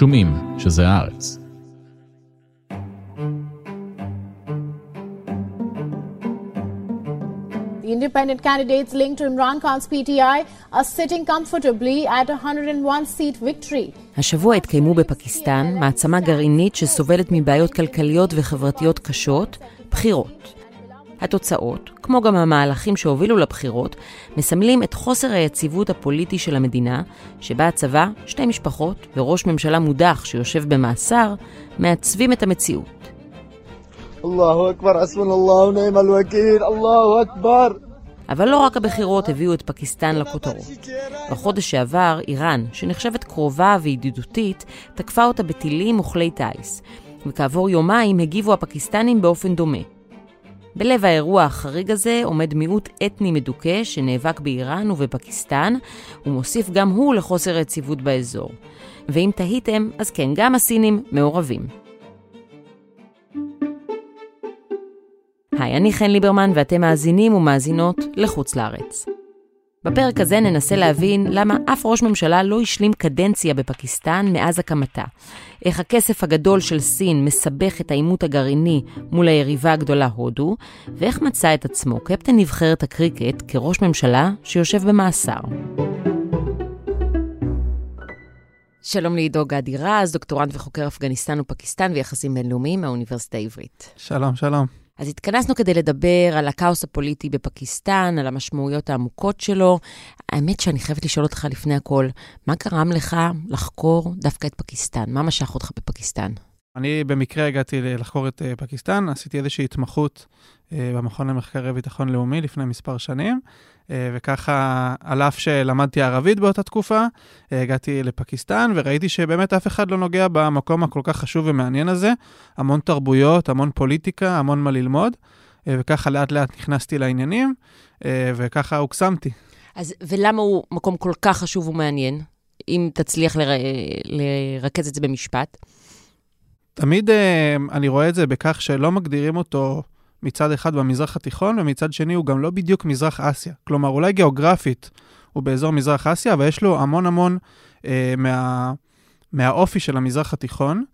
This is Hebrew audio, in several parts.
שומעים שזה הארץ. Independent candidates linked to Imran Khan's PTI are sitting comfortably at a 101-seat victory. השבוע התקיימו בפקיסטן, מעצמה גרעינית שסובלת מבעיות כלכליות וחברתיות קשות, בחירות. התוצאות, כמו גם המהלכים שהובילו לבחירות, מסמלים את חוסר היציבות הפוליטי של המדינה, שבה הצבא, שתי משפחות וראש ממשלה מודח שיושב במאסר, מעצבים את המציאות. الله اكبر اسمن الله ونعم الوكيل الله اكبر אבל לא רק הבחירות הביאו את פקיסטן לכותרות. בחודש שעבר איראן, שנחשבת קרובה וידידותית, תקפה אותה בטילים וכלי טייס, וכעבור יומיים הגיבו הפקיסטנים באופן דומה. בלב האירוע החריג הזה עומד מיעוט אתני מדוכא שנאבק באיראן ובפקיסטן, ומוסיף גם הוא לחוסר היציבות באזור. ואם תהיתם, אז כן, גם הסינים מעורבים. היי, אני חן ליברמן ואתם מאזינים ומאזינות לחוץ לארץ. בפרק הזה ננסה להבין למה אף ראש ממשלה לא השלים קדנציה בפקיסטן מאז הקמתה. איך הכסף הגדול של סין מסבך את העימות הגרעיני מול היריבה הגדולה הודו, ואיך מצא את עצמו קפטן נבחרת הקריקט כראש ממשלה שיושב במאסר. שלום לעדו גדי רז, דוקטורנט וחוקר אפגניסטן ופקיסטן ויחסים בינלאומיים מהאוניברסיטה העברית. שלום, שלום. אז התכנסנו כדי לדבר על הכאוס הפוליטי בפקיסטן, על המשמעויות העמוקות שלו. האמת שאני חייבת לשאול אותך לפני הכל, מה גרם לך לחקור דווקא את פקיסטן? מה משך אותך בפקיסטן? אני במקרה הגעתי לחקור את פקיסטן, עשיתי איזושהי התמחות במכון למחקרי ביטחון לאומי לפני מספר שנים, וככה על אף שלמדתי ערבית באותה תקופה, הגעתי לפקיסטן וראיתי שבאמת אף אחד לא נוגע במקום הכל כך חשוב ומעניין הזה, המון תרבויות, המון פוליטיקה, המון מה ללמוד, וככה לאט לאט נכנסתי לעניינים, וככה הוקסמתי. אז ולמה הוא מקום כל כך חשוב ומעניין, אם תצליח לרכז את זה במשפט? תמיד אני רואה את זה בכך שלא מגדירים אותו מצד אחד במזרח התיכון, ומצד שני הוא גם לא בדיוק מזרח אסיה. כלומר, אולי גיאוגרפית הוא באזור מזרח אסיה, אבל יש לו המון המון מהאופי של המזרח התיכון,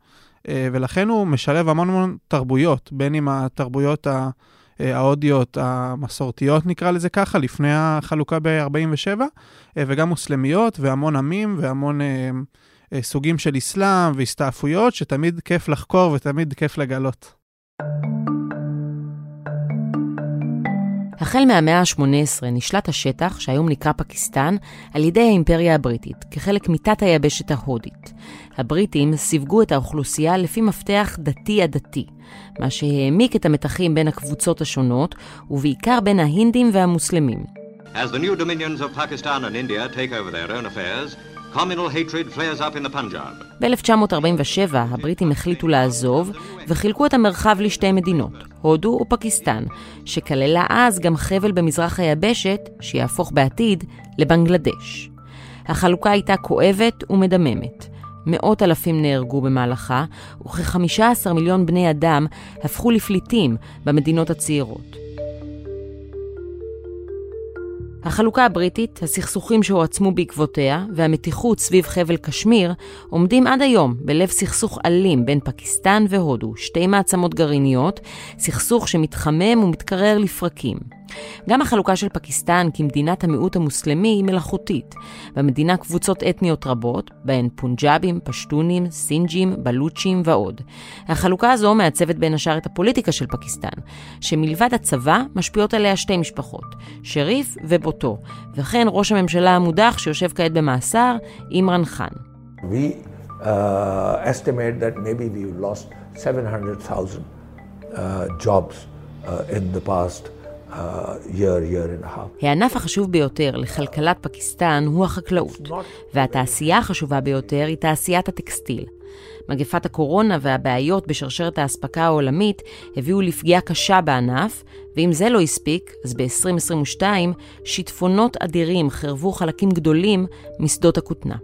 ולכן הוא משלב המון המון תרבויות, בין אם התרבויות ההודיות, המסורתיות נקרא לזה ככה, לפני החלוקה ב-47, וגם מוסלמיות והמון עמים והמון סוגים של אסלאם והסתעפויות שתמיד כיף לחקור ותמיד כיף לגלות. החל מהמאה ה-18 נשלט השטח שהיום נקרא פקיסטן על ידי האימפריה הבריטית כחלק מתת היבשת ההודית. הבריטים סיווגו את האוכלוסייה לפי מפתח דתי-עדתי, מה שהעמיק את המתחים בין הקבוצות השונות ובעיקר בין ההינדים והמוסלמים. As the new dominions of Pakistan and India take over their own affairs, communal hatred flares up in the Punjab. ב-1947 הבריטים החליטו לעזוב וחילקו את המרחב לשתי מדינות, הודו ופקיסטן, שכללה אז גם חבל במזרח היבשת שיהפוך בעתיד לבנגלדש. החלוקה הייתה כואבת ומדממת. מאות אלפים נהרגו במהלכה, וכ-15 מיליון בני אדם הפכו לפליטים במדינות הצעירות. החלוקה הבריטית, הסכסוכים שהועצמו בעקבותיה והמתיחות סביב חבל קשמיר עומדים עד היום בלב סכסוך אלים בין פקיסטן והודו, שתי מעצמות גרעיניות, סכסוך שמתחמם ומתקרר לפרקים. גם החלוקה של פקיסטן כמדינת המיעוט המוסלמי היא מלאכותית. במדינה קבוצות אתניות רבות, בהן פונג'אבים, פשטונים, סינג'ים, בלוצ'ים ועוד. החלוקה הזו מעצבת בין השאר את הפוליטיקה של פקיסטן, שמלבד הצבא משפיעות עליה שתי משפחות, שריף ובוטו, וכן ראש הממשלה המודח שיושב כעת במאסר, אימרן חאן. We estimate that maybe we lost 700,000 jobs in the past year and a half. הענף החשוב ביותר לכלכלת פקיסטן הוא החקלאות, והתעשייה החשובה ביותר היא תעשיית הטקסטיל. מגפת הקורונה והבעיות בשרשרת האספקה העולמית הביאו לפגיעה קשה בענף, ואם זה לא הספיק, אז ב-2022 שיטפונות אדירים חרבו חלקים גדולים משדות הכותנה.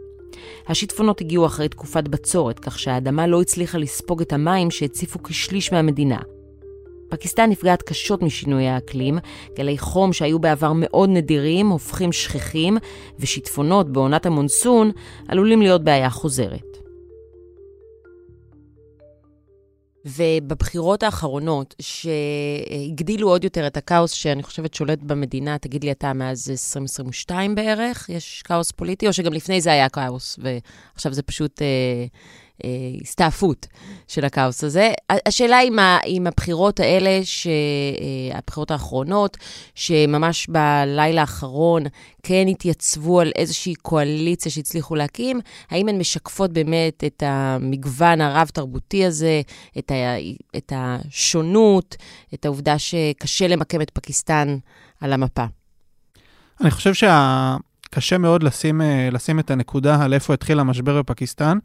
השיטפונות הגיעו אחרי תקופת בצורת, כך שהאדמה לא הצליחה לספוג את המים שהציפו כשליש מהמדינה. פקיסטן נפגעת קשות משינויי האקלים, גלי חום שהיו בעבר מאוד נדירים, הופכים שכיחים, ושיטפונות בעונת המונסון עלולים להיות בעיה חוזרת. ובבחירות האחרונות, שהגדילו עוד יותר את הכאוס שאני חושבת שולט במדינה, תגיד לי אתה מאז 2022 בערך, יש כאוס פוליטי, או שגם לפני זה היה כאוס, ועכשיו זה פשוט הסתעפות של הכאוס הזה. השאלה היא עם הבחירות האלה, הבחירות האחרונות, שממש בלילה האחרון כן התייצבו על איזושהי קואליציה שהצליחו להקים, האם הן משקפות באמת את המגוון הרב-תרבותי הזה, את השונות, את העובדה שקשה למקם את פקיסטן על המפה? אני חושב קשה מאוד לשים את הנקודה על איפה התחיל המשבר בפקיסטן,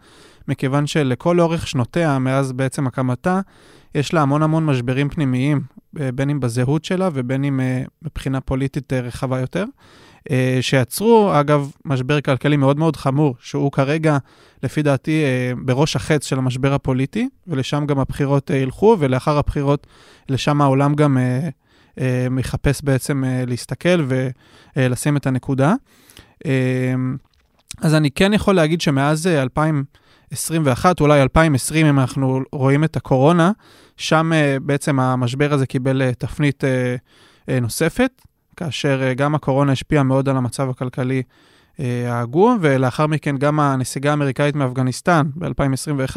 מכיוון שלכל אורך שנותיה, מאז בעצם הקמתה, יש לה המון המון משברים פנימיים, בין אם בזהות שלה ובין אם מבחינה פוליטית רחבה יותר, שיצרו, אגב, משבר כלכלי מאוד מאוד חמור, שהוא כרגע, לפי דעתי, בראש החץ של המשבר הפוליטי, ולשם גם הבחירות הלכו, ולאחר הבחירות, לשם העולם גם מחפש בעצם להסתכל ולשים את הנקודה. אז אני כן יכול להגיד שמאז 2021, אולי 2020, אם אנחנו רואים את הקורונה, שם בעצם המשבר הזה קיבל תפנית נוספת, כאשר גם הקורונה השפיעה מאוד על המצב הכלכלי העגום, ולאחר מכן גם הנסיגה האמריקאית מאפגניסטן ב-2021,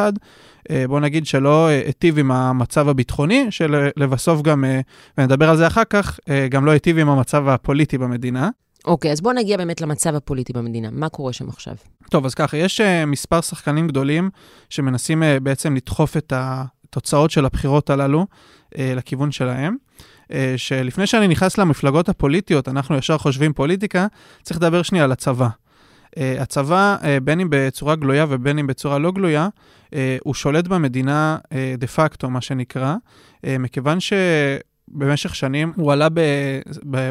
בוא נגיד שלא היטיב עם המצב הביטחוני, שלבסוף גם, ונדבר על זה אחר כך, גם לא היטיב עם המצב הפוליטי במדינה. אוקיי, אז בוא נגיע באמת למצב הפוליטי במדינה. מה קורה שם עכשיו? טוב, אז ככה, יש מספר שחקנים גדולים שמנסים בעצם לדחוף את התוצאות של הבחירות הללו לכיוון שלהם. שלפני שאני נכנס למפלגות הפוליטיות, אנחנו ישר חושבים פוליטיקה, צריך לדבר שנייה על הצבא. הצבא, בין אם בצורה גלויה ובין אם בצורה לא גלויה, הוא שולט במדינה דה פקטו, מה שנקרא, מכיוון ש... במשך שנים הוא עלה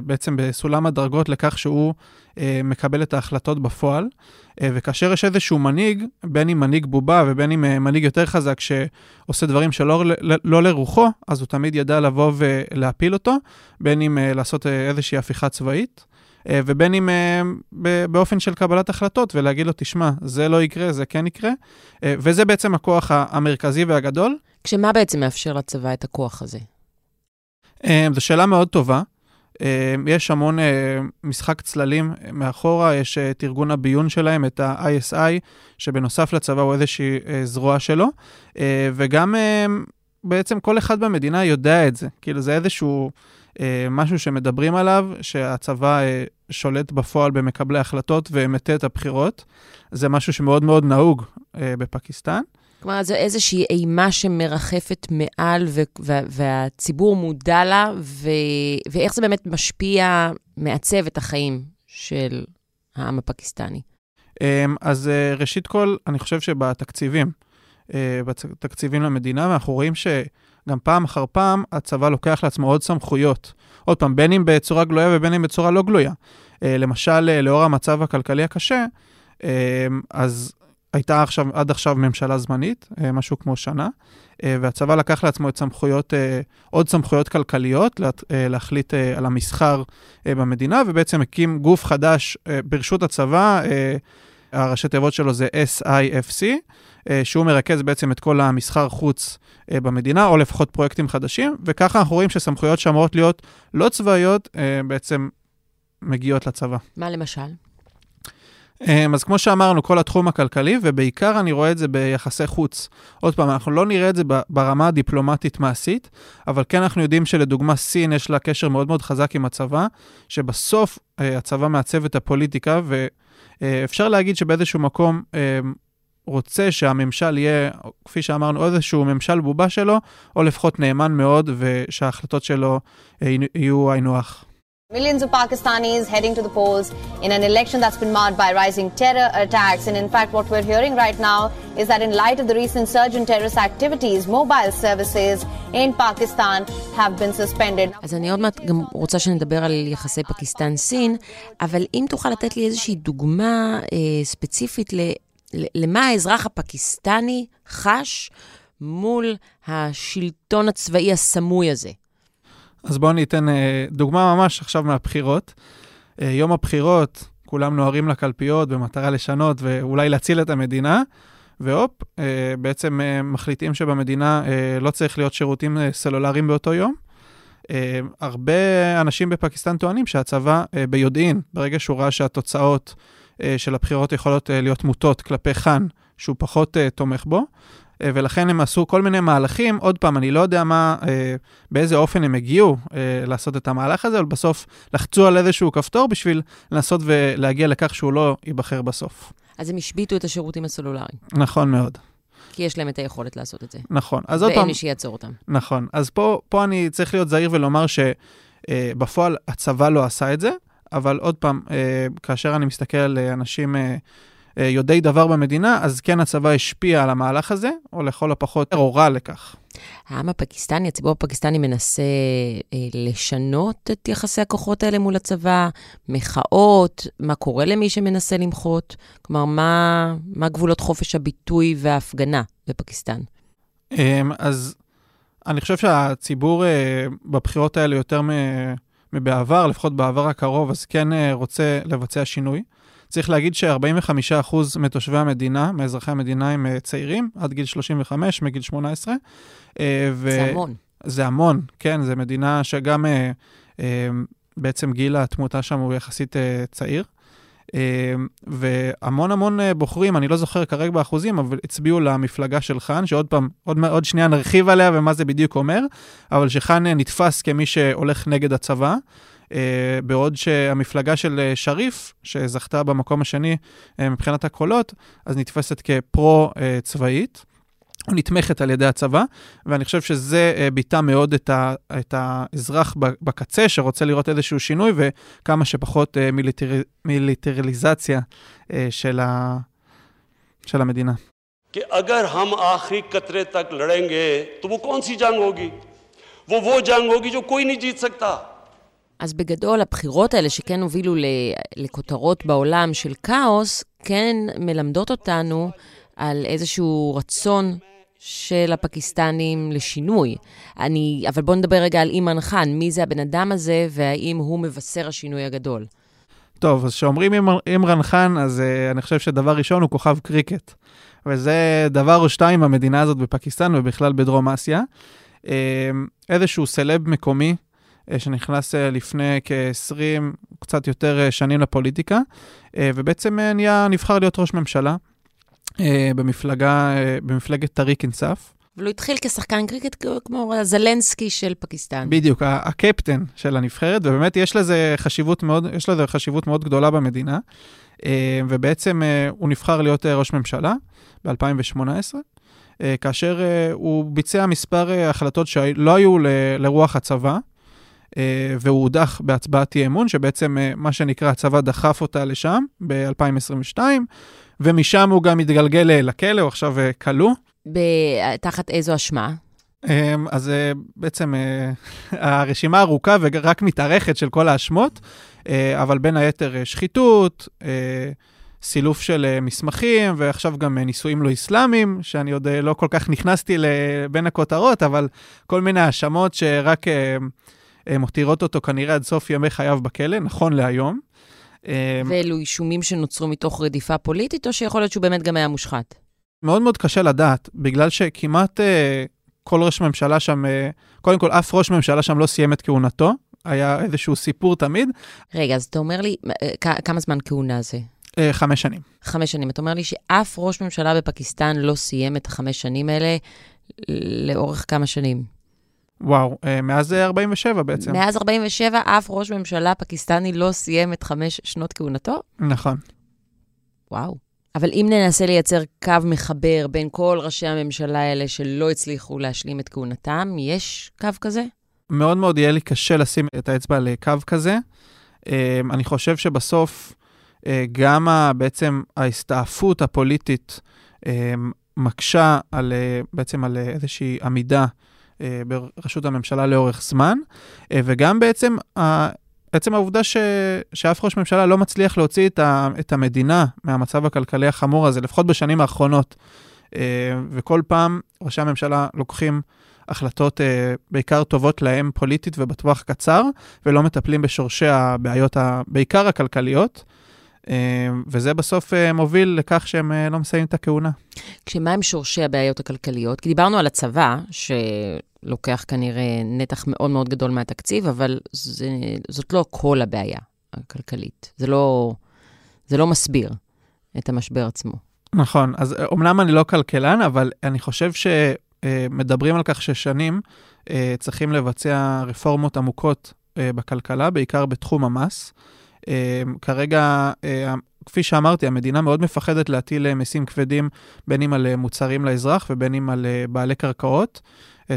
בעצם בסולם הדרגות לכך שהוא מקבל את ההחלטות בפועל, וכאשר יש איזשהו מנהיג, בין אם מנהיג בובה ובין אם מנהיג יותר חזק שעושה דברים שלא לא לרוחו, אז הוא תמיד ידע לבוא ולהפיל אותו, בין אם לעשות איזושהי הפיכה צבאית, ובין אם באופן של קבלת החלטות ולהגיד לו תשמע, זה לא יקרה, זה כן יקרה, וזה בעצם הכוח המרכזי והגדול. כשמה בעצם מאפשר לצבא את הכוח הזה? זו שאלה מאוד טובה. יש המון משחק צללים מאחורה, יש את ארגון הביון שלהם, את ה-ISI, שבנוסף לצבא הוא איזושהי זרוע שלו, וגם בעצם כל אחד במדינה יודע את זה. כאילו זה איזשהו משהו שמדברים עליו, שהצבא שולט בפועל במקבלי החלטות ומתה את הבחירות. זה משהו שמאוד מאוד נהוג בפקיסטן. כלומר, זו איזושהי אימה שמרחפת מעל, והציבור מודע לה, ואיך זה באמת משפיע, מעצב את החיים של העם הפקיסטני. אז ראשית כל, אני חושב בתקציבים למדינה, אנחנו רואים שגם פעם אחר פעם, הצבא לוקח לעצמו עוד סמכויות. עוד פעם, בין אם בצורה גלויה ובין אם בצורה לא גלויה. למשל, לאור המצב הכלכלי הקשה, אז הייתה עד עכשיו ממשלה זמנית, משהו כמו שנה, והצבא לקח לעצמו עוד סמכויות כלכליות, להחליט על המסחר במדינה, ובעצם הקים גוף חדש ברשות הצבא, הראשי תיבות שלו זה SIFC, שהוא מרכז בעצם את כל המסחר חוץ במדינה, או לפחות פרויקטים חדשים, וככה אנחנו רואים שסמכויות שאמורות להיות לא צבאיות, בעצם מגיעות לצבא. מה למשל? אז כמו שאמרנו, כל התחום הכלכלי, ובעיקר אני רואה את זה ביחסי חוץ. עוד פעם, אנחנו לא נראה את זה ברמה הדיפלומטית מעשית, אבל כן אנחנו יודעים שלדוגמה סין יש לה קשר מאוד מאוד חזק עם הצבא, שבסוף הצבא מעצב את הפוליטיקה, ואפשר להגיד שבאיזשהו מקום רוצה שהממשל יהיה, כפי שאמרנו, איזשהו ממשל בובה שלו, או לפחות נאמן מאוד, ושההחלטות שלו יהיו אינוח. Millions of Pakistanis heading to the polls in an election that's been marred by rising terror attacks. And in fact, what we're hearing right now is that in light of the recent surge in terrorist activities, mobile services in Pakistan have been suspended. אז אני עוד מעט גם רוצה שנדבר על יחסי פקיסטן-סין, אבל אם תוכל לתת לי איזושהי דוגמה ספציפית למה האזרח הפקיסטני חש מול השלטון הצבאי הסמוי הזה. אז בואו ניתן דוגמה ממש עכשיו מהבחירות. יום הבחירות, כולם נוהרים לקלפיות במטרה לשנות ואולי להציל את המדינה, והופ, בעצם מחליטים שבמדינה לא צריך להיות שירותים סלולריים באותו יום. הרבה אנשים בפקיסטן טוענים שהצבא ביודעין, ברגע שהוא ראה שהתוצאות של הבחירות יכולות להיות מוטות כלפי חן, שהוא פחות תומך בו, ולכן הם עשו כל מיני מהלכים. עוד פעם, אני לא יודע באיזה אופן הם הגיעו לעשות את המהלך הזה, אבל בסוף לחצו על איזשהו כפתור בשביל לנסות ולהגיע לכך שהוא לא ייבחר בסוף. אז הם השביטו את השירותים הסלולריים. נכון מאוד. כי יש להם את היכולת לעשות את זה. נכון. ואין מי שיעצור אותם. נכון. אז פה אני צריך להיות זהיר ולומר שבפועל הצבא לא עשה את זה, אבל עוד פעם, כאשר אני מסתכל על אנשים יודעי דבר במדינה, אז כן הצבא השפיע על המהלך הזה, או לכל הפחות הורה לכך. העם הפקיסטני, הציבור הפקיסטני מנסה לשנות את יחסי הכוחות האלה מול הצבא, מחאות, מה קורה למי שמנסה למחות, כלומר, מה גבולות חופש הביטוי וההפגנה בפקיסטן? אז אני חושב שהציבור בבחירות האלה יותר מבעבר, לפחות בעבר הקרוב, אז כן רוצה לבצע שינוי. צריך להגיד ש45% מתושבי המדינה, מאזרחי המדינה, הם צעירים, עד גיל 35, מגיל 18. זה המון. זה המון, כן, זה מדינה שגם בעצם גיל התמותה שם הוא יחסית צעיר. והמון המון בוחרים, אני לא זוכר כרגע באחוזים, אבל הצביעו למפלגה של חן, שעוד פעם, עוד שנייה נרחיב עליה ומה זה בדיוק אומר, אבל שחן נתפס כמי שהולך נגד הצבא, בעוד שהמפלגה של שריף, שזכתה במקום השני מבחינת הקולות, אז נתפסת כפרו צבאית, נתמכת על ידי הצבא, ואני חושב שזה ביטא מאוד את האזרח בקצה, שרוצה לראות איזשהו שינוי, וכמה שפחות מיליטריזציה של המדינה. כי אגר הם אחרי קטרה תק לרנגה, तो वो कौन सी जंग होगी? वो जंग होगी जो कोई नहीं जीत सकता. אז בגדול, הבחירות האלה שכן הובילו לכותרות בעולם של כאוס, כן מלמדות אותנו על איזשהו רצון של הפקיסטנים לשינוי. אבל בואו נדבר רגע על אימראן חאן, מי זה הבן אדם הזה, והאם הוא מבשר השינוי הגדול. טוב, אז כשאומרים אימראן חאן, אז אני חושב שדבר ראשון הוא כוכב קריקט. וזה דבר או שתיים המדינה הזאת בפקיסטן ובכלל בדרום אסיה. איזשהו סלב מקומי, שנכנס לפני כ-20, קצת יותר שנים לפוליטיקה, ובעצם נבחר להיות ראש ממשלה במפלגת טריק אינסף. אבל הוא התחיל כשחקן קריקט כמו זלנסקי של פקיסטן. בדיוק, הקפטן של הנבחרת, ובאמת יש לזה חשיבות מאוד גדולה במדינה, ובעצם הוא נבחר להיות ראש ממשלה ב-2018, כאשר הוא ביצע מספר החלטות שלא היו לרוח הצבא, והוא הודח בהצבעת אי-אמון, שבעצם מה שנקרא הצבא דחף אותה לשם ב-2022, ומשם הוא גם התגלגל לכלא, הוא עכשיו כלוא. תחת איזו אשמה? אז בעצם הרשימה ארוכה ורק מתארכת של כל האשמות, אבל בין היתר שחיתות, סילוף של מסמכים, ועכשיו גם נישואים לא אסלאמיים, שאני עוד לא כל כך נכנסתי לבין הכותרות, אבל כל מיני האשמות שרק מותירות אותו כנראה עד סוף ימי חייו בכלא, נכון להיום. ואלו אישומים שנוצרו מתוך רדיפה פוליטית, או שיכול להיות שהוא באמת גם היה מושחת? מאוד מאוד קשה לדעת, בגלל שכמעט כל ראש ממשלה שם, קודם כל אף ראש ממשלה שם לא סיים את כהונתו, היה איזשהו סיפור תמיד. רגע, אז אתה אומר לי, כמה זמן כהונה זה? 5 שנים. 5 שנים, אתה אומר לי שאף ראש ממשלה בפקיסטן לא סיים את 5 שנים האלה, לאורך כמה שנים? וואו, מאז 47 בעצם. מאז 47 אף ראש ממשלה פקיסטני לא סיים את 5 שנות כהונתו? נכון. וואו. אבל אם ננסה לייצר קו מחבר בין כל ראשי הממשלה האלה שלא הצליחו להשלים את כהונתם, יש קו כזה? מאוד מאוד יהיה לי קשה לשים את האצבע על קו כזה. אני חושב שבסוף גם בעצם ההסתעפות הפוליטית מקשה בעצם על איזושהי עמידה ברשות הממשלה לאורך זמן, וגם בעצם העובדה שאף ראש ממשלה לא מצליח להוציא את המדינה מהמצב הכלכלי החמור הזה, לפחות בשנים האחרונות, וכל פעם ראשי הממשלה לוקחים החלטות בעיקר טובות להם פוליטית ובטווח קצר, ולא מטפלים בשורשי הבעיות בעיקר הכלכליות, וזה בסוף מוביל לכך שהם לא מסיים את הכהונה. כשמה הם שורשי הבעיות הכלכליות? כי דיברנו על הצבא, שלוקח כנראה נתח מאוד מאוד גדול מהתקציב, אבל זאת לא כל הבעיה הכלכלית. זה לא מסביר את המשבר עצמו. נכון, אז אומנם אני לא כלכלן, אבל אני חושב שמדברים על כך ששנים צריכים לבצע רפורמות עמוקות בכלכלה, בעיקר בתחום המס. כרגע, כפי שאמרתי, המדינה מאוד מפחדת להטיל מיסים כבדים בין אם על מוצרים לאזרח ובין אם על בעלי קרקעות.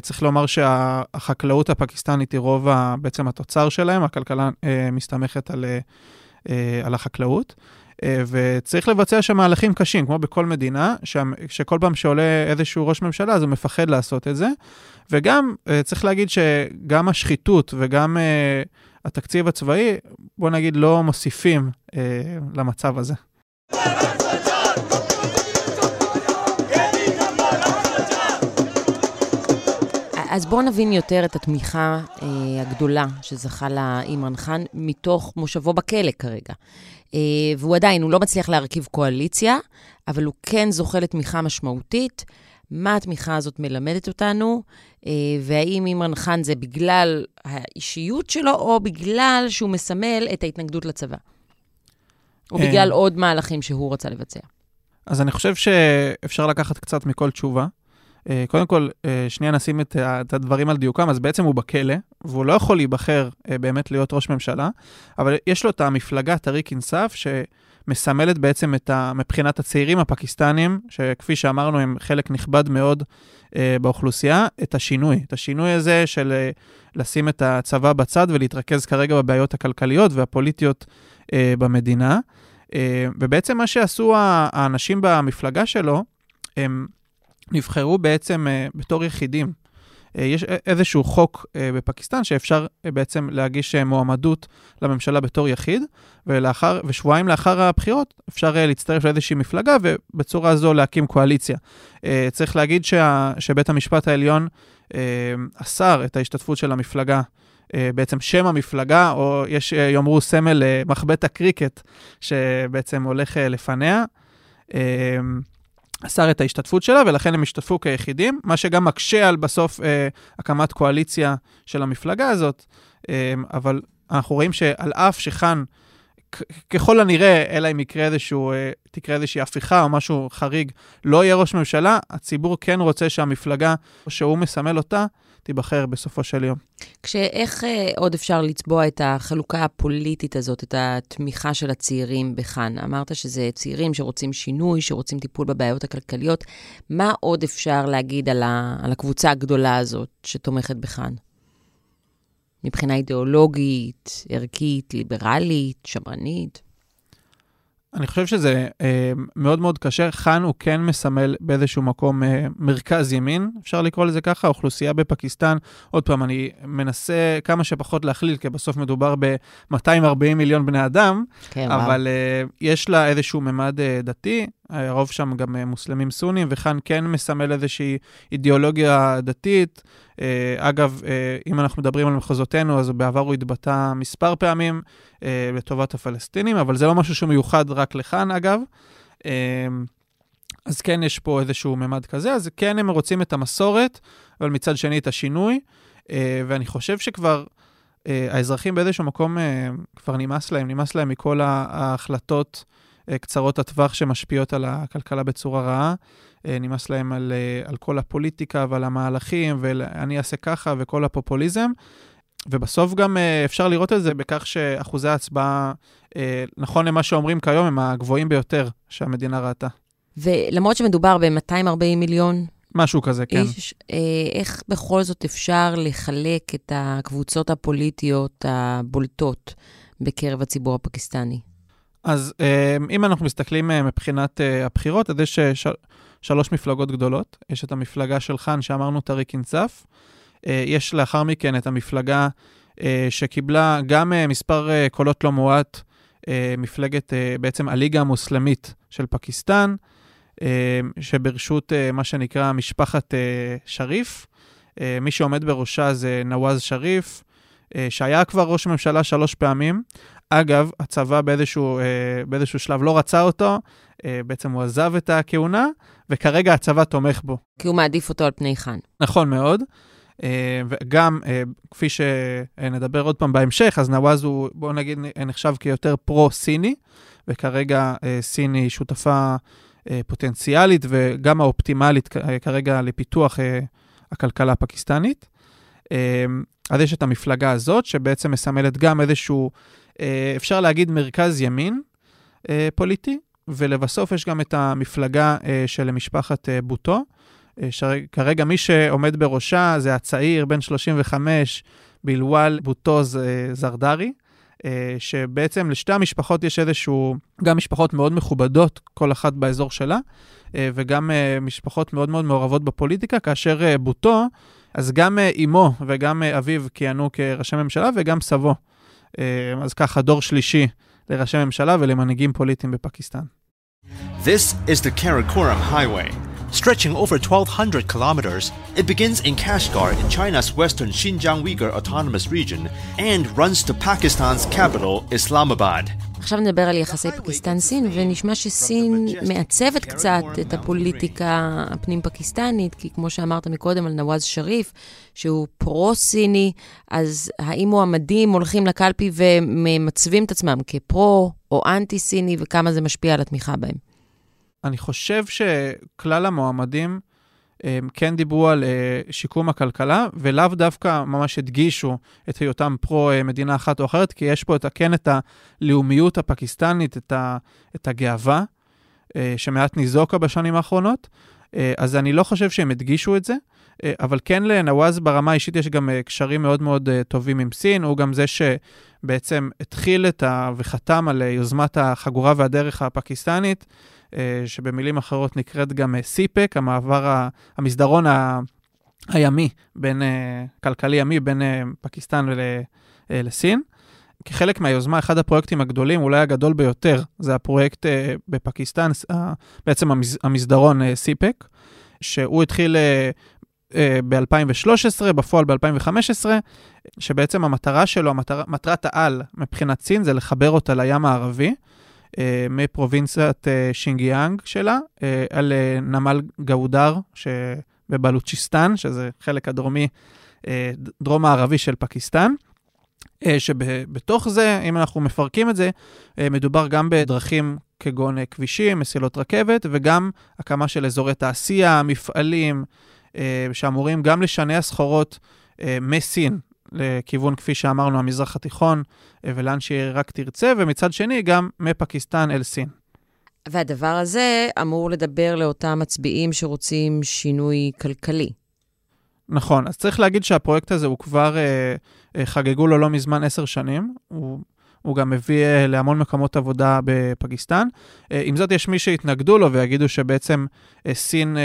צריך לומר שהחקלאות הפקיסטנית היא רוב בעצם התוצר שלהם, הכלכלה מסתמכת על החקלאות. וצריך לבצע שם מהלכים קשים, כמו בכל מדינה, שכל פעם שעולה איזשהו ראש ממשלה, אז הוא מפחד לעשות את זה. וגם, צריך להגיד שגם השחיתות וגם התקציב הצבאי, בוא נגיד, לא מוסיפים למצב הזה. אז בואו נבין יותר את התמיכה הגדולה שזכה לה אימרן חאן מתוך מושבו בכלא כרגע. והוא עדיין, הוא לא מצליח להרכיב קואליציה, אבל הוא כן זוכה לתמיכה משמעותית. מה התמיכה הזאת מלמדת אותנו? והאם אימרן חאן זה בגלל האישיות שלו, או בגלל שהוא מסמל את ההתנגדות לצבא? או בגלל עוד מהלכים שהוא רצה לבצע? אז אני חושב שאפשר לקחת קצת מכל תשובה. קודם כל, שנייה נשים את הדברים על דיוקם, אז בעצם הוא בכלא, והוא לא יכול להיבחר באמת להיות ראש ממשלה, אבל יש לו את המפלגה טריק אינסף, שמסמלת בעצם מבחינת הצעירים הפקיסטנים, שכפי שאמרנו הם חלק נכבד מאוד באוכלוסייה, את השינוי. את השינוי הזה של לשים את הצבא בצד ולהתרכז כרגע בבעיות הכלכליות והפוליטיות במדינה. ובעצם מה שעשו האנשים במפלגה שלו, הם נבחרו בעצם בתור יחידים. יש איזשהו חוק בפקיסטן שאפשר בעצם להגיש מועמדות לממשלה בתור יחיד, ושבועיים לאחר הבחירות אפשר להצטרף לאיזושהי מפלגה, ובצורה זו להקים קואליציה. צריך להגיד שבית המשפט העליון אסר את ההשתתפות של המפלגה, בעצם שם המפלגה, או יש יאמרו סמל מחבט הקריקט, שבעצם הולך לפניה, אסר את ההשתתפות שלה, ולכן הם השתתפו כיחידים, מה שגם מקשה על בסוף הקמת קואליציה של המפלגה הזאת, אבל אנחנו רואים שעל אף שחאן, ככל הנראה, אלא אם תקרה איזושהי הפיכה או משהו חריג, לא יהיה ראש ממשלה, הציבור כן רוצה שהמפלגה, שהוא מסמל אותה, תיבחר בסופו של יום. כשאיך עוד אפשר לצבוע את החלוקה הפוליטית הזאת, את התמיכה של הצעירים בחאן? אמרת שזה צעירים שרוצים שינוי, שרוצים טיפול בבעיות הכלכליות. מה עוד אפשר להגיד על הקבוצה הגדולה הזאת שתומכת בחאן? מבחינה אידיאולוגית, ערכית, ליברלית, שמרנית? אני חושב שזה מאוד מאוד קשה. חאן הוא כן מסמל באיזשהו מקום מרכז ימין, אפשר לקרוא לזה ככה, האוכלוסייה בפקיסטן, עוד פעם אני מנסה כמה שפחות להכליל, כי בסוף מדובר ב-240 מיליון בני אדם, כן, אבל יש לה איזשהו ממד דתי, הרוב שם גם מוסלמים סונים, וחאן כן מסמל איזושהי אידיאולוגיה דתית. אגב, אם אנחנו מדברים על מחוזותינו, אז בעבר הוא התבטא מספר פעמים לטובת הפלסטינים, אבל זה לא משהו שהוא מיוחד רק לחאן, אגב. אז כן, יש פה איזשהו ממד כזה, אז כן, הם רוצים את המסורת, אבל מצד שני את השינוי, ואני חושב שכבר האזרחים באיזשהו מקום כבר נמאס להם מכל ההחלטות קצרות הטווח שמשפיעות על הכלכלה בצורה רעה, נמאס להם על כל הפוליטיקה ועל המהלכים, ואני אעשה ככה וכל הפופוליזם, ובסוף גם אפשר לראות את זה בכך שאחוזי ההצבעה, נכון למה שאומרים כיום, הם הגבוהים ביותר שהמדינה ראתה. ולמרות שמדובר ב-240 מיליון, משהו כזה, כן. איך בכל זאת אפשר לחלק את הקבוצות הפוליטיות הבולטות בקרב הציבור הפקיסטני? אז אם אנחנו מסתכלים מבחינת הבחירות, אז יש שלוש מפלגות גדולות. יש את המפלגה של חאן, שאמרנו טריק אינסף. יש לאחר מכן את המפלגה שקיבלה גם מספר קולות לא מועט, מפלגת בעצם הליגה המוסלמית של פקיסטן, שברשות מה שנקרא משפחת שריף. מי שעומד בראשה זה נווז שריף, שהיה כבר ראש ממשלה 3 פעמים, אגב, הצבא באיזשהו שלב לא רצה אותו, בעצם הוא עזב את הכהונה, וכרגע הצבא תומך בו. כי הוא מעדיף אותו על פני חן. נכון מאוד. וגם, כפי שנדבר עוד פעם בהמשך, אז נאווז הוא, בואו נגיד, נחשב כיותר פרו-סיני, וכרגע סין היא שותפה פוטנציאלית, וגם האופטימלית כרגע לפיתוח הכלכלה הפקיסטנית. אז יש את המפלגה הזאת, שבעצם מסמלת גם איזשהו, אפשר להגיד, מרכז ימין פוליטי, ולבסוף יש גם את המפלגה של משפחת בוטו, שכרגע מי שעומד בראשה זה הצעיר בן 35 בילוואל בוטו זרדרי, שבעצם לשתי המשפחות יש איזשהו, גם משפחות מאוד מכובדות, כל אחת באזור שלה, וגם משפחות מאוד מאוד מעורבות בפוליטיקה, כאשר בוטו, אז גם אמו וגם אביו כיהנו כראשי ממשלה וגם סבו. אז ככה דור שלישי לראשי ממשלה ולמנהיגים פוליטיים בפקיסטן. This is the Karakoram Highway. Stretching over 1,200 kilometers, it begins in Kashgar in China's western Xinjiang Uyghur Autonomous Region and runs to Pakistan's capital, Islamabad. עכשיו נדבר על יחסי פקיסטן-סין, ונשמע שסין מעצבת קצת את הפוליטיקה הפנים-פקיסטנית, כי כמו שאמרת מקודם על נאווז שריף, שהוא פרו-סיני, אז האם מועמדים הולכים לקלפי ומצבים את עצמם כפרו או אנטי-סיני, וכמה זה משפיע על התמיכה בהם? אני חושב שכלל המועמדים כן דיברו על שיקום הכלכלה, ולאו דווקא ממש הדגישו את היותם פרו-מדינה אחת או אחרת, כי יש פה כן את הלאומיות הפקיסטנית, את הגאווה, שמעט ניזוקה בשנים האחרונות, אז אני לא חושב שהם הדגישו את זה, אבל כן לנאווז ברמה האישית יש גם קשרים מאוד מאוד טובים עם סין, הוא גם זה שבעצם התחיל וחתם על יוזמת החגורה והדרך הפקיסטנית, שבמילים אחרות נקראת גם CPEC, המעבר, המסדרון הימי, כלכלי ימי בין פקיסטן לסין. כחלק מהיוזמה, אחד הפרויקטים הגדולים, אולי הגדול ביותר, זה הפרויקט בפקיסטן, בעצם המסדרון CPEC, שהוא התחיל ב-2013, בפועל ב-2015, שבעצם המטרה שלו, מטרת העל מבחינת סין, זה לחבר אותה לים הערבי, מפרובינציית שינגיאנג שלה, על נמל גאודר שבבלוצ'יסטן, שזה חלק הדרומי, דרום הערבי של פקיסטן, שבתוך זה, אם אנחנו מפרקים את זה, מדובר גם בדרכים כגון כבישים, מסילות רכבת, וגם הקמה של אזורי תעשייה, מפעלים, שאמורים גם לשנע סחורות מסין, לכיוון, כפי שאמרנו, המזרח התיכון, ולאן שרק תרצה, ומצד שני, גם מפקיסטן אל סין. והדבר הזה אמור לדבר לאותם מצביעים שרוצים שינוי כלכלי. נכון, אז צריך להגיד שהפרויקט הזה הוא כבר, חגגו לו לא מזמן 10 שנים, הוא גם מביא להמון מקומות עבודה בפקיסטן. עם זאת, יש מי שהתנגדו לו ויגידו שבעצם סין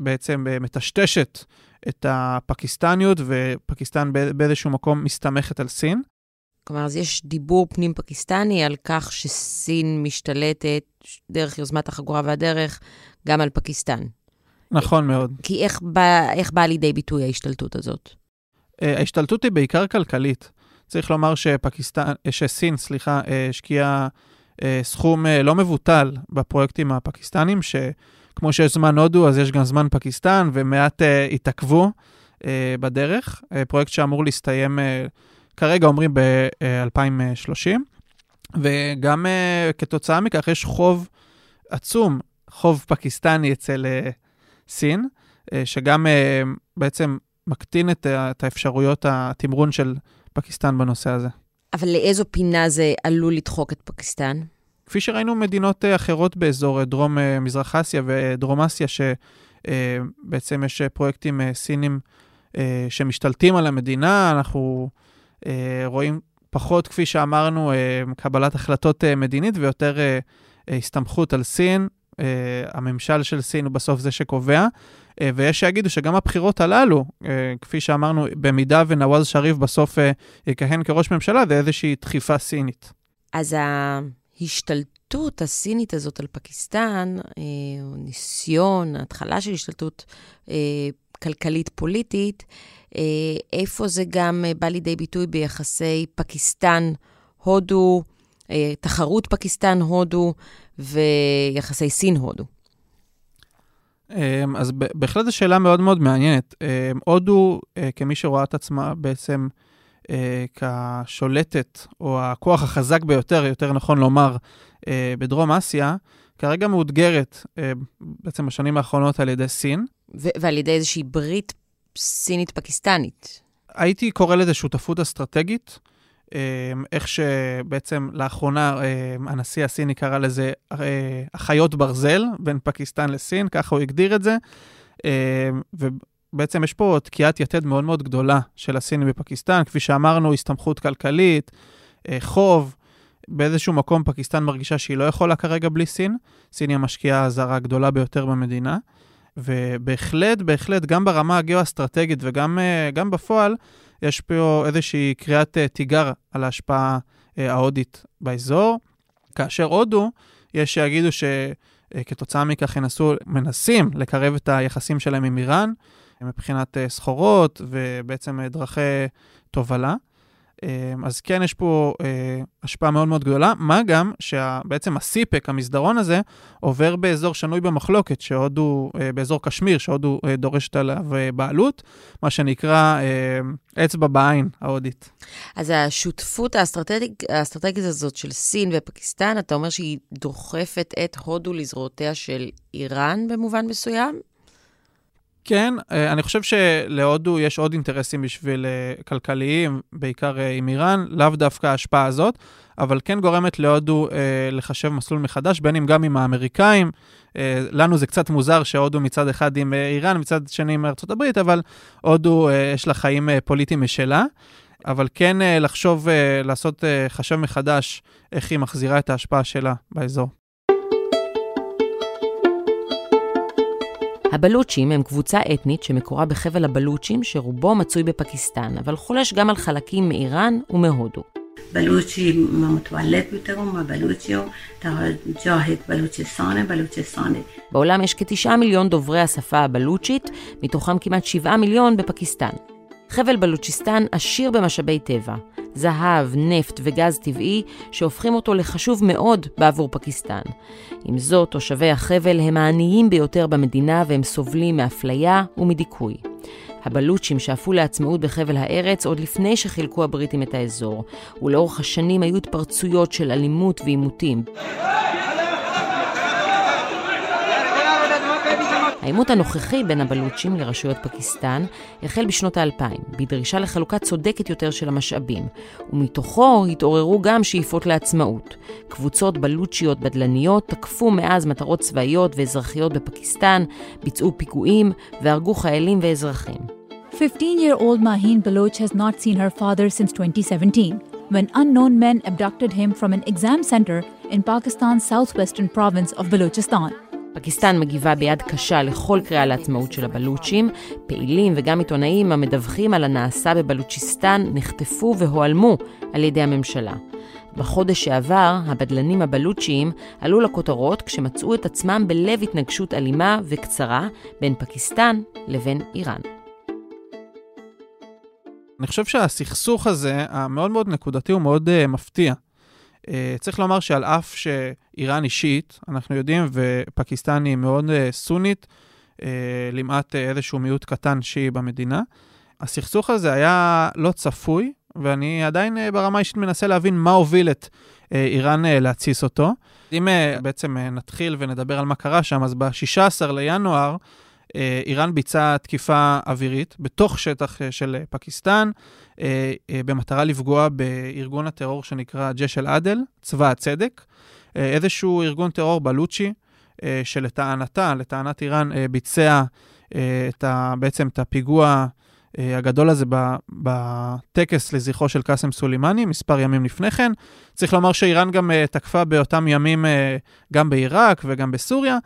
בעצם מטשטשת את הפקיסטניות, ופקיסטן באיזשהו מקום מסתמכת על סין. כלומר, אז יש דיבור פנים פקיסטני על כך שסין משתלטת דרך יוזמת החגורה והדרך גם על פקיסטן. נכון מאוד. כי איך בא לידי ביטוי ההשתלטות הזאת? ההשתלטות היא בעיקר כלכלית. צריך לומר שסין, השקיעה סכום לא מבוטל בפרויקטים הפקיסטנים, כמו שיש זמן הודו, אז יש גם זמן פקיסטן, ומעט התעכבו בדרך. פרויקט שאמור להסתיים, כרגע אומרים, ב-2030, וגם כתוצאה מכך יש חוב עצום, חוב פקיסטני אצל סין, שגם בעצם מקטין את האפשרויות התמרון של פקיסטן בנושא הזה. אבל לאיזו פינה זה עלול לדחוק את פקיסטן? כפי שראינו מדינות אחרות באזור דרום מזרח אסיה ודרום אסיה, שבעצם יש פרויקטים סינים שמשתלטים על המדינה, אנחנו רואים פחות, כפי שאמרנו, קבלת החלטות מדינית ויותר הסתמכות על סין, הממשל של סין הוא בסוף זה שקובע, ויש שיגידו שגם הבחירות הללו, כפי שאמרנו, במידה ונאווז שריף בסוף יכהן כראש ממשלה, זה איזושהי דחיפה סינית. אז השתלטות הסינית הזאת על פקיסטן, ניסיון, התחלה של השתלטות כלכלית-פוליטית, איפה זה גם בא לידי ביטוי ביחסי פקיסטן הודו, תחרות פקיסטאן הודו ויחסי סין הודו. אז בהחלט זו שאלה מאוד מאוד מעניינת. הודו, כמי שרואה את עצמה בעצם כשולטת, או הכוח החזק ביותר, יותר נכון לומר, בדרום אסיה, כרגע מאותגרת בעצם בשנים האחרונות על ידי סין. ועל ידי איזושהי ברית סינית-פקיסטנית. הייתי קורא לזה שותפות אסטרטגית, איך שבעצם לאחרונה הנשיא הסיני קרא לזה אחיות ברזל בין פקיסטן לסין, ככה הוא הגדיר את זה, ובעצם יש פה תקיעת יתד מאוד מאוד גדולה של הסיני בפקיסטן, כפי שאמרנו, הסתמכות כלכלית, חוב, באיזשהו מקום פקיסטן מרגישה שהיא לא יכולה כרגע בלי סין, סין היא המשקיעה הזרה הגדולה ביותר במדינה, ובהחלט, בהחלט, גם ברמה הגיאו-אסטרטגית וגם בפועל, יש פה איזושהי קריאת תיגר על ההשפעה ההודית באזור. כאשר הודו, יש שיגידו שכתוצאה מכך מנסים לקרב את היחסים שלהם עם איראן, מבחינת סחורות ובעצם דרכי תובלה. אז כן, יש פה השפעה מאוד מאוד גדולה, מה גם שבעצם הסיפק, המסדרון הזה, עובר באזור שנוי במחלוקת, שהודו, באזור קשמיר, שהודו דורשת עליו בעלות, מה שנקרא אצבע בעין ההודית. אז השותפות האסטרטגית הזאת של סין ופקיסטן, אתה אומר שהיא דוחפת את הודו לזרועותיה של איראן במובן מסוים? כן, אני חושב שלהודו יש עוד אינטרסים בשביל כלכליים, בעיקר עם איראן, לאו דווקא ההשפעה הזאת, אבל כן גורמת להודו לחשב מסלול מחדש, בין אם גם עם האמריקאים, לנו זה קצת מוזר שהודו מצד אחד עם איראן, מצד שני עם ארצות הברית, אבל הודו יש לה חיים פוליטיים משלה, אבל כן לחשוב, לעשות חשב מחדש איך היא מחזירה את ההשפעה שלה באזור. הבלוצ'ים הם קבוצה אתנית שמקורה בחבל הבלוצ'ים שרובו מצוי בפקיסטן, אבל חולש גם על חלקים מאיראן ומהודו. בלוצ'ים מתוולד בתרום, הבלוצ'ים, ג'הד בלוצ'סטאני, בלוצ'סטאני. בעולם יש כ9 מיליון דוברי השפה הבלוצ'ית, מתוכם כמעט 7 מיליון בפקיסטן. חבל בלוצ'יסטן עשיר במשאבי טבע, זהב, נפט וגז טבעי שהופכים אותו לחשוב מאוד בעבור פקיסטן. עם זאת, תושבי החבל הם העניים ביותר במדינה והם סובלים מאפליה ומדיכוי. הבלוצ'ים שאפו לעצמאות בחבל הארץ עוד לפני שחילקו הבריטים את האזור, ולאורך השנים היו התפרצויות של אלימות ועימותים. העימות הנוכחי בין הבלוצ'ים לרשויות פקיסטן החל בשנות ה-2000, בדרישה לחלוקה צודקת יותר של המשאבים, ומתוכו התעוררו גם שאיפות לעצמאות. קבוצות בלוצ'יות בדלניות תקפו מאז מטרות צבאיות ואזרחיות בפקיסטן, ביצעו פיגועים והרגו חיילים ואזרחים. 15-year-old Mahin Baloch has not seen her father since 2017, when unknown men abducted him from an exam center in Pakistan's southwestern province of Balochistan. פקיסטן מגיבה ביד קשה לכל קריאה לעצמאות של הבלוצ'ים, פעילים וגם עיתונאים המדווחים על הנעשה בבלוצ'יסטן נחטפו והועלמו על ידי הממשלה. בחודש שעבר, הבדלנים הבלוצ'יים עלו לכותרות כשמצאו את עצמם בלב התנגשות אלימה וקצרה בין פקיסטן לבין איראן. אני חושב שהסכסוך הזה, המאוד מאוד נקודתי, הוא מאוד מפתיע. צריך לומר שעל אף שאיראן אישית, אנחנו יודעים, ופקיסטן היא מאוד סונית, למעט איזשהו מיעוט קטן שהיא במדינה. הסכסוך הזה היה לא צפוי, ואני עדיין ברמה אישית מנסה להבין מה הוביל את איראן להציס אותו. אם בעצם נתחיל ונדבר על מה קרה שם, אז ב-16 לינואר, איראן ביצעה תקיפה אווירית בתוך שטח של פקיסטן, במטרה לפגוע בארגון הטרור שנקרא ג'ש אל-עדל, צבא הצדק, איזשהו ארגון טרור בלוצ'י, שלטענת איראן ביצע בעצם את הפיגוע הגדול הזה בטקס לזכרו של קאסם סולימני, מספר ימים לפני כן. צריך לומר שאיראן גם תקפה באותם ימים גם בעיראק וגם בסוריה,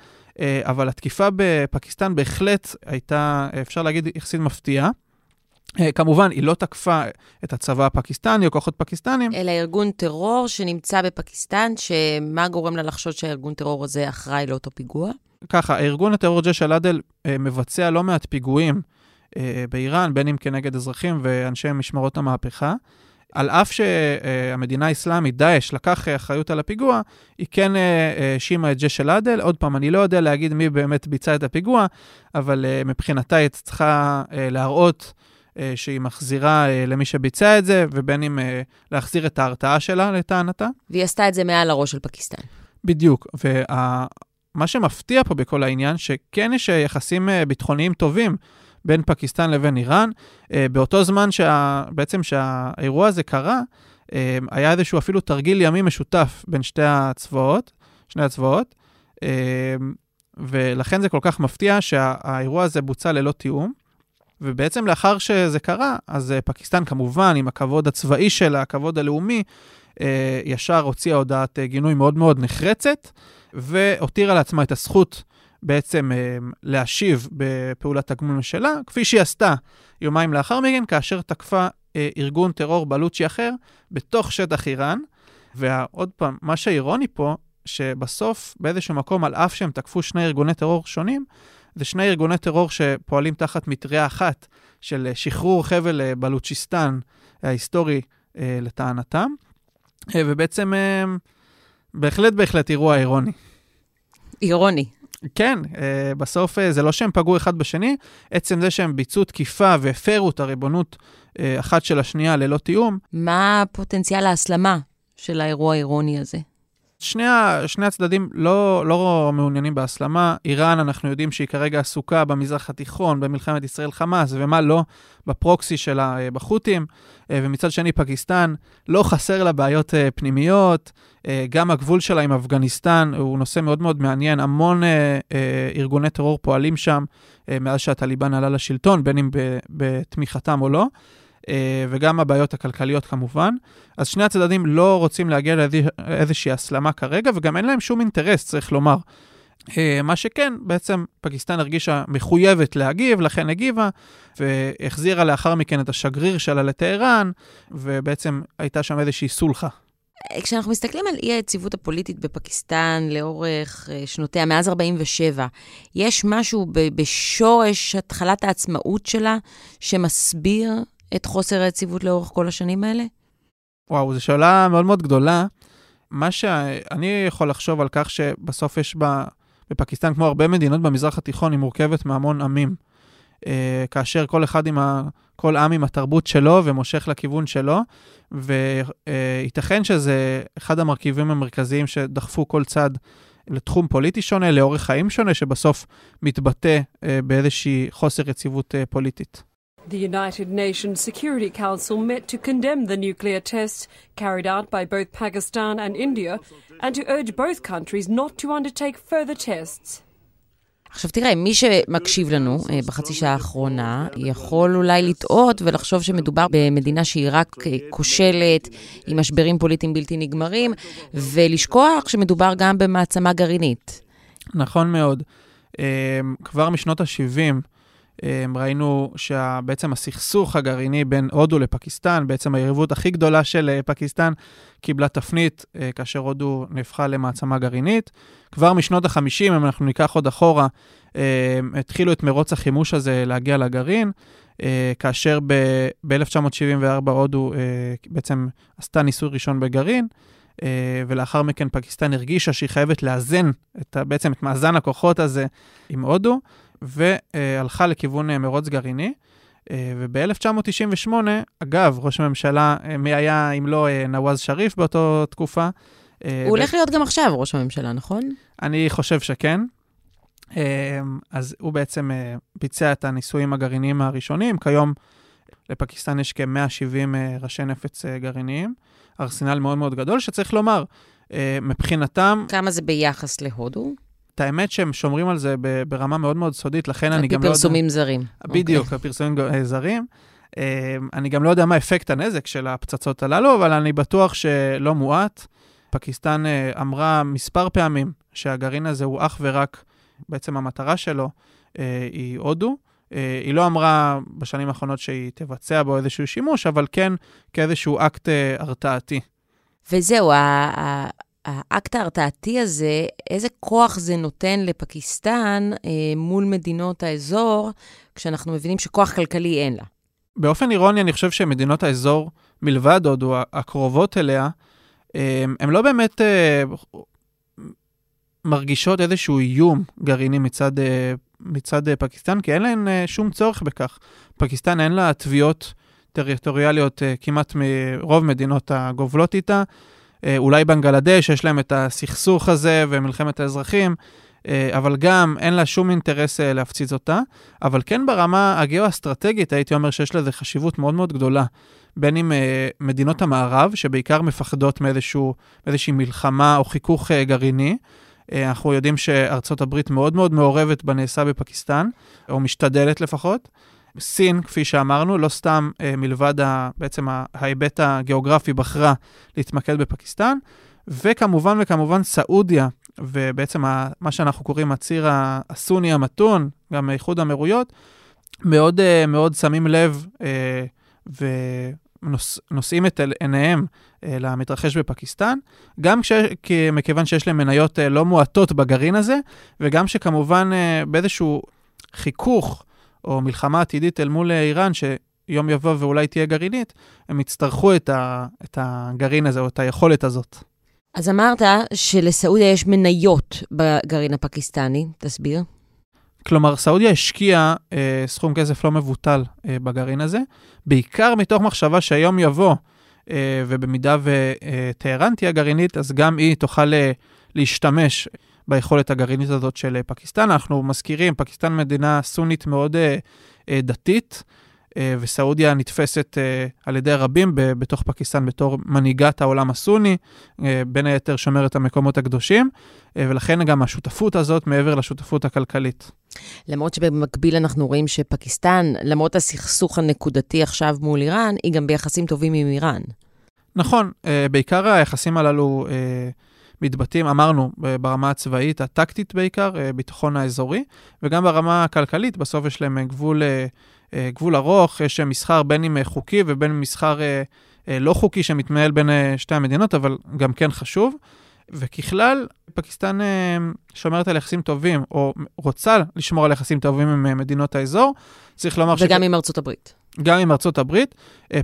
אבל התקיפה בפקיסטן בהחלט הייתה, אפשר להגיד, יחסית מפתיעה. כמובן, היא לא תקפה את הצבא הפקיסטני או כוחות פקיסטנים. אלא ארגון טרור שנמצא בפקיסטן, שמה גורם לה לחשוד שהארגון טרור הזה אחראי לאותו פיגוע? ככה, הארגון הטרור ג'ש אל-עדל מבצע לא מעט פיגועים באיראן, בין אם כנגד אזרחים ואנשי משמרות המהפכה. על אף שהמדינה האסלאמית, דאעש, לקח אחריות על הפיגוע, היא כן שימה את ג'ש אל-עדל. עוד פעם, אני לא יודע להגיד מי באמת ביצע את הפיגוע, אבל מבחינתה היא צריכה להראות שהיא מחזירה למי שביצע את זה, ובין אם להחזיר את ההרתעה שלה לטענתה. והיא עשתה את זה מעל הראש של פקיסטן. בדיוק, מה שמפתיע פה בכל העניין, שכן יש יחסים ביטחוניים טובים בין פקיסטן לבין איראן. באותו זמן בעצם שהאירוע הזה קרה, היה איזשהו אפילו תרגיל ימי משותף בין שני הצבאות, ולכן זה כל כך מפתיע שהאירוע הזה בוצע ללא תיאום. ובעצם לאחר שזה קרה, אז פקיסטן כמובן, עם הכבוד הצבאי שלה, הכבוד הלאומי, ישר הוציאה הודעת גינוי מאוד מאוד נחרצת, והותירה לעצמה את הזכות בעצם להשיב בפעולת הגמול שלה, כפי שהיא עשתה יומיים לאחר מכן, כאשר תקפה ארגון טרור בלוצ'י אחר בתוך שטח איראן. ועוד פעם, מה שאירוני פה, שבסוף באיזשהו מקום, על אף שהם תקפו שני ארגוני טרור שונים, זה שני ארגוני טרור שפועלים תחת מטריה אחת של שחרור חבל בלוצ'יסטן ההיסטורי לטענתם, ובעצם בהחלט אירוע אירוני. אירוני. כן, בסוף זה לא שהם פגעו אחד בשני, עצם זה שהם ביצעו תקיפה והפרו את הריבונות אחת של השנייה ללא תיאום. מה הפוטנציאל ההסלמה של האירוע האירוני הזה? שני הצדדים לא מעוניינים בהסלמה. איראן, אנחנו יודעים שהיא כרגע עסוקה במזרח התיכון, במלחמת ישראל-חמאס, ומה לא, בפרוקסי שלה בחות'ים. ומצד שני, פקיסטן, לא חסר לה בעיות פנימיות. גם הגבול שלה עם אפגניסטן הוא נושא מאוד מאוד מעניין. המון ארגוני טרור פועלים שם מאז שהטליבן עלה לשלטון, בין אם בתמיכתם או לא. וגם הבעיות הכלכליות כמובן. אז שני הצדדים לא רוצים להגיע לאיזושהי הסלמה כרגע, וגם אין להם שום אינטרס, צריך לומר. מה שכן, בעצם פקיסטן הרגישה מחויבת להגיב, לכן הגיבה, והחזירה לאחר מכן את השגריר שלה לטהרן, ובעצם הייתה שם איזושהי סולחה. כשאנחנו מסתכלים על אי היציבות הפוליטית בפקיסטן לאורך שנותיה, מאז 47, יש משהו בשורש התחלת העצמאות שלה שמסביר את חוסר היציבות לאורך כל השנים האלה? וואו, זו שאלה מאוד מאוד גדולה. מה שאני יכול לחשוב על כך שבסוף יש בפקיסטן, כמו הרבה מדינות במזרח התיכון, היא מורכבת מהמון עמים. כאשר כל אחד כל עם עם התרבות שלו ומושך לכיוון שלו, וייתכן שזה אחד המרכיבים המרכזיים שדחפו כל צד לתחום פוליטי שונה, לאורך חיים שונה, שבסוף מתבטא באיזושהי חוסר יציבות פוליטית. The United Nations Security Council met to condemn the nuclear tests carried out by both Pakistan and India and to urge both countries not to undertake further tests. עכשיו תראה, מי שמקשיב לנו בחצי שעה האחרונה יכול אולי לטעות ולחשוב שמדובר במדינה שהיא רק כושלת, עם משברים פוליטיים בלתי נגמרים, ולשכוח שמדובר גם במעצמה גרעינית. נכון מאוד. כבר משנות ה-70, ראינו שבעצם הסכסוך הגרעיני בין הודו לפקיסטן, בעצם היריבות הכי גדולה של פקיסטן, קיבלה תפנית כאשר הודו נהפכה למעצמה גרעינית. כבר משנות ה-50, אם אנחנו ניקח עוד אחורה, התחילו את מרוץ החימוש הזה להגיע לגרעין, כאשר ב-1974 הודו בעצם עשתה ניסוי ראשון בגרעין, ולאחר מכן פקיסטן הרגישה שהיא חייבת לאזן בעצם את מאזן הכוחות הזה עם הודו, והלכה לכיוון מרוץ גרעיני, וב-1998, אגב, ראש הממשלה, מי היה אם לא נווז שריף באותה תקופה? הוא הולך להיות גם עכשיו ראש הממשלה, נכון? אני חושב שכן. אז הוא בעצם ביצע את הניסויים הגרעיניים הראשונים. כיום לפקיסטן יש כ-170 ראשי נפץ גרעיניים. ארסנל מאוד מאוד גדול, שצריך לומר, מבחינתם... כמה זה ביחס להודו? את האמת שהם שומרים על זה ברמה מאוד מאוד סודית, לכן אני גם לא יודע... פרסומים זרים. בדיוק, הפרסומים זרים. אני גם לא יודע מה אפקט הנזק של הפצצות הללו, אבל אני בטוח שלא מועט. פקיסטן אמרה מספר פעמים שהגרעין הזה הוא אך ורק, בעצם המטרה שלו היא הודו. היא לא אמרה בשנים האחרונות שהיא תבצע בו איזשהו שימוש, אבל כן כאיזשהו אקט הרתעתי. וזהו, האקט ההרתעתי הזה, איזה כוח זה נותן לפקיסטן מול מדינות האזור, כשאנחנו מבינים שכוח כלכלי אין לה? באופן אירוני אני חושב שמדינות האזור מלבד הודו הקרובות אליה, הם לא באמת מרגישות איזשהו איום גרעיני מצד פקיסטן, כי אין להן שום צורך בכך. פקיסטן אין לה תביעות טריטוריאליות כמעט מרוב מדינות הגובלות איתה, אולי בנגלדש יש להם את הסכסוך הזה ומלחמת האזרחים, אבל גם אין לה שום אינטרס להפציץ אותה, אבל כן ברמה הגיאו-אסטרטגית הייתי אומר שיש לזה חשיבות מאוד מאוד גדולה, בין אם מדינות המערב שבעיקר מפחדות מאיזושהי מלחמה או חיכוך גרעיני, אנחנו יודעים שארצות הברית מאוד מאוד מעורבת בנעשה בפקיסטן, או משתדלת לפחות, סין, כפי שאמרנו, לא סתם מלבד בעצם ההיבט הגיאוגרפי בחרה להתמקד בפקיסטן, וכמובן סעודיה, ובעצם מה שאנחנו קוראים הציר הסוני המתון, גם איחוד האמירויות, מאוד מאוד שמים לב ונושאים את עיניהם למתרחש בפקיסטן, גם מכיוון שיש להם מניות לא מועטות בגרעין הזה, וגם שכמובן באיזשהו חיכוך, או מלחמה עתידית אל מול איראן, שיום יבוא ואולי תהיה גרעינית, הם יצטרכו את הגרעין הזה, או את היכולת הזאת. אז אמרת שלסעודיה יש מניות בגרעין הפקיסטני, תסביר. כלומר, סעודיה השקיעה סכום כסף לא מבוטל בגרעין הזה, בעיקר מתוך מחשבה שהיום יבוא, ובמידה וטהרן תהיה גרעינית, אז גם היא תוכל להשתמש ביכולת הגרעינית הזאת של פקיסטן. אנחנו מזכירים, פקיסטן מדינה סונית מאוד דתית, וסעודיה נתפסת על ידי רבים בתוך פקיסטן בתור מנהיגת העולם הסוני, בין היתר שומרת המקומות הקדושים, ולכן גם השותפות הזאת מעבר לשותפות הכלכלית. למרות שבמקביל אנחנו רואים שפקיסטן, למרות הסכסוך הנקודתי עכשיו מול איראן, היא גם ביחסים טובים עם איראן. נכון, בעיקר היחסים הללו מתבטאים, אמרנו, ברמה הצבאית, הטקטית בעיקר, ביטחון האזורי, וגם ברמה הכלכלית, בסוף יש להם גבול ארוך, יש מסחר בין עם חוקי ובין עם מסחר לא חוקי שמתנהל בין שתי המדינות, אבל גם כן חשוב, וככלל, פקיסטן שומרת על יחסים טובים, או רוצה לשמור על יחסים טובים עם מדינות האזור, צריך לומר וגם עם ארצות הברית. גם עם ארצות הברית.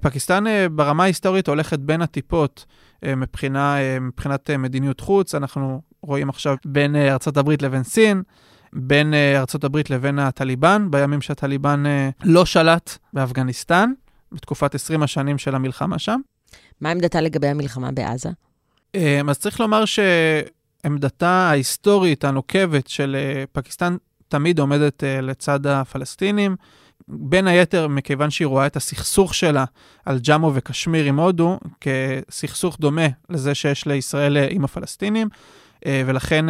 פקיסטן ברמה ההיסטורית הולכת בין הטיפות מבחינת מדיניות חוץ. אנחנו רואים עכשיו בין ארצות הברית לבין סין, בין ארצות הברית לבין הטליבן, בימים שהטליבן לא שלט באפגניסטן, בתקופת 20 השנים של המלחמה שם. מה עמדתה לגבי המלחמה בעזה? אז צריך לומר שעמדתה ההיסטורית הנוקבת של פקיסטן תמיד עומדת לצד הפלסטינים, בין היתר מכיוון שהיא רואה את הסכסוך שלה על ג'מו וקשמיר עם הודו, כסכסוך דומה לזה שיש לישראל עם הפלסטינים, ולכן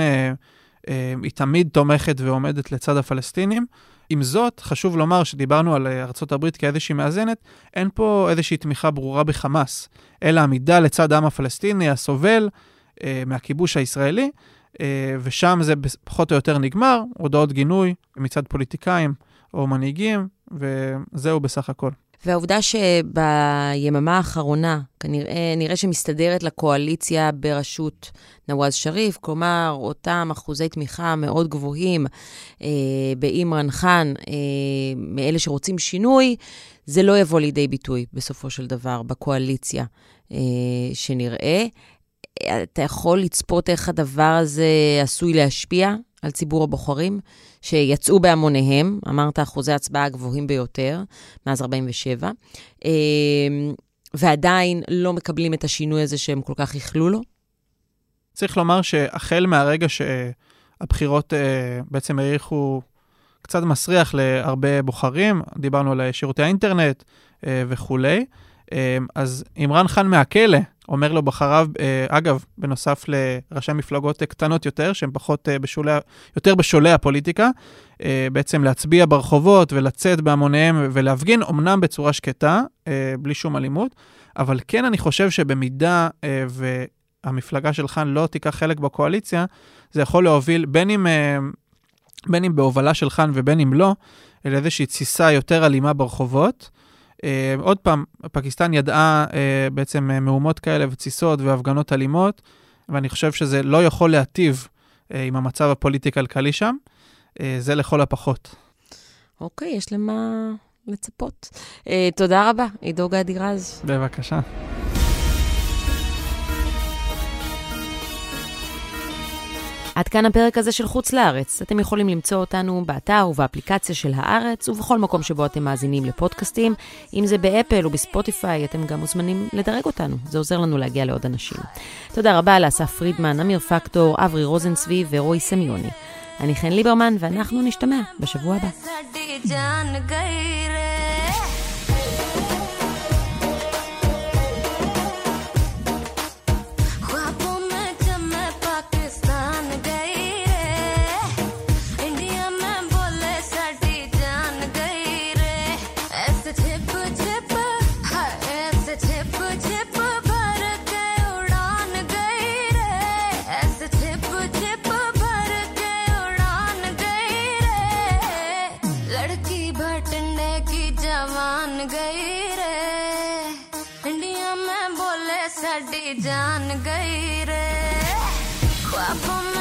היא תמיד תומכת ועומדת לצד הפלסטינים. עם זאת, חשוב לומר שדיברנו על ארצות הברית כאיזושהי מאזנת, אין פה איזושהי תמיכה ברורה בחמאס, אלא עמידה לצד העם הפלסטיני הסובל מהכיבוש הישראלי, ושם זה פחות או יותר נגמר, הודעות גינוי מצד פוליטיקאים או מנהיגים, וזהו בסך הכל. והעובדה שביממה האחרונה, כנראה, נראה שמסתדרת לקואליציה בראשות נואז שריף, כלומר, אותם אחוזי תמיכה מאוד גבוהים באימרן חן, מאלה שרוצים שינוי, זה לא יבוא לידי ביטוי בסופו של דבר בקואליציה שנראה. אתה יכול לצפות איך הדבר הזה עשוי להשפיע על ציבור הבוחרים שיצאו בהמוניהם, אמרת אחוזי הצבעה הגבוהים ביותר, מאז 47, ועדיין לא מקבלים את השינוי הזה שהם כל כך יכלו לו? צריך לומר שהחל מהרגע שהבחירות בעצם העריכו קצת מסריח להרבה בוחרים, דיברנו על שירותי האינטרנט וכו', אז אימרן חן מהכלא, אומר לו בחריו, אגב, בנוסף לראשי מפלגות קטנות יותר, שהן פחות יותר בשולי הפוליטיקה, בעצם להצביע ברחובות ולצאת בהמוניהם ולהפגין, אמנם בצורה שקטה, בלי שום אלימות, אבל כן אני חושב שבמידה והמפלגה של חן לא תיקח חלק בקואליציה, זה יכול להוביל בין אם בהובלה של חן ובין אם לא, אלא איזושהי תסיסה יותר אלימה ברחובות, עוד פעם, פקיסטן ידעה בעצם מהומות כאלה וציסות והפגנות אלימות, ואני חושב שזה לא יכול להטיב עם המצב הפוליטי-כלכלי שם, זה לכל הפחות. אוקיי, יש למה לצפות. תודה רבה, עדו גדי רז. בבקשה. עד כאן הפרק הזה של חוץ לארץ. אתם יכולים למצוא אותנו באתר ובאפליקציה של הארץ, ובכל מקום שבו אתם מאזינים לפודקאסטים. אם זה באפל ובספוטיפיי, אתם גם מוזמנים לדרג אותנו. זה עוזר לנו להגיע לעוד אנשים. תודה רבה לאסף פרידמן, אמיר פקטור, אברי רוזנצבי ורוי סמיוני. אני חן ליברמן, ואנחנו נשתמע בשבוע הבא. जान गई रे ख्वाबों में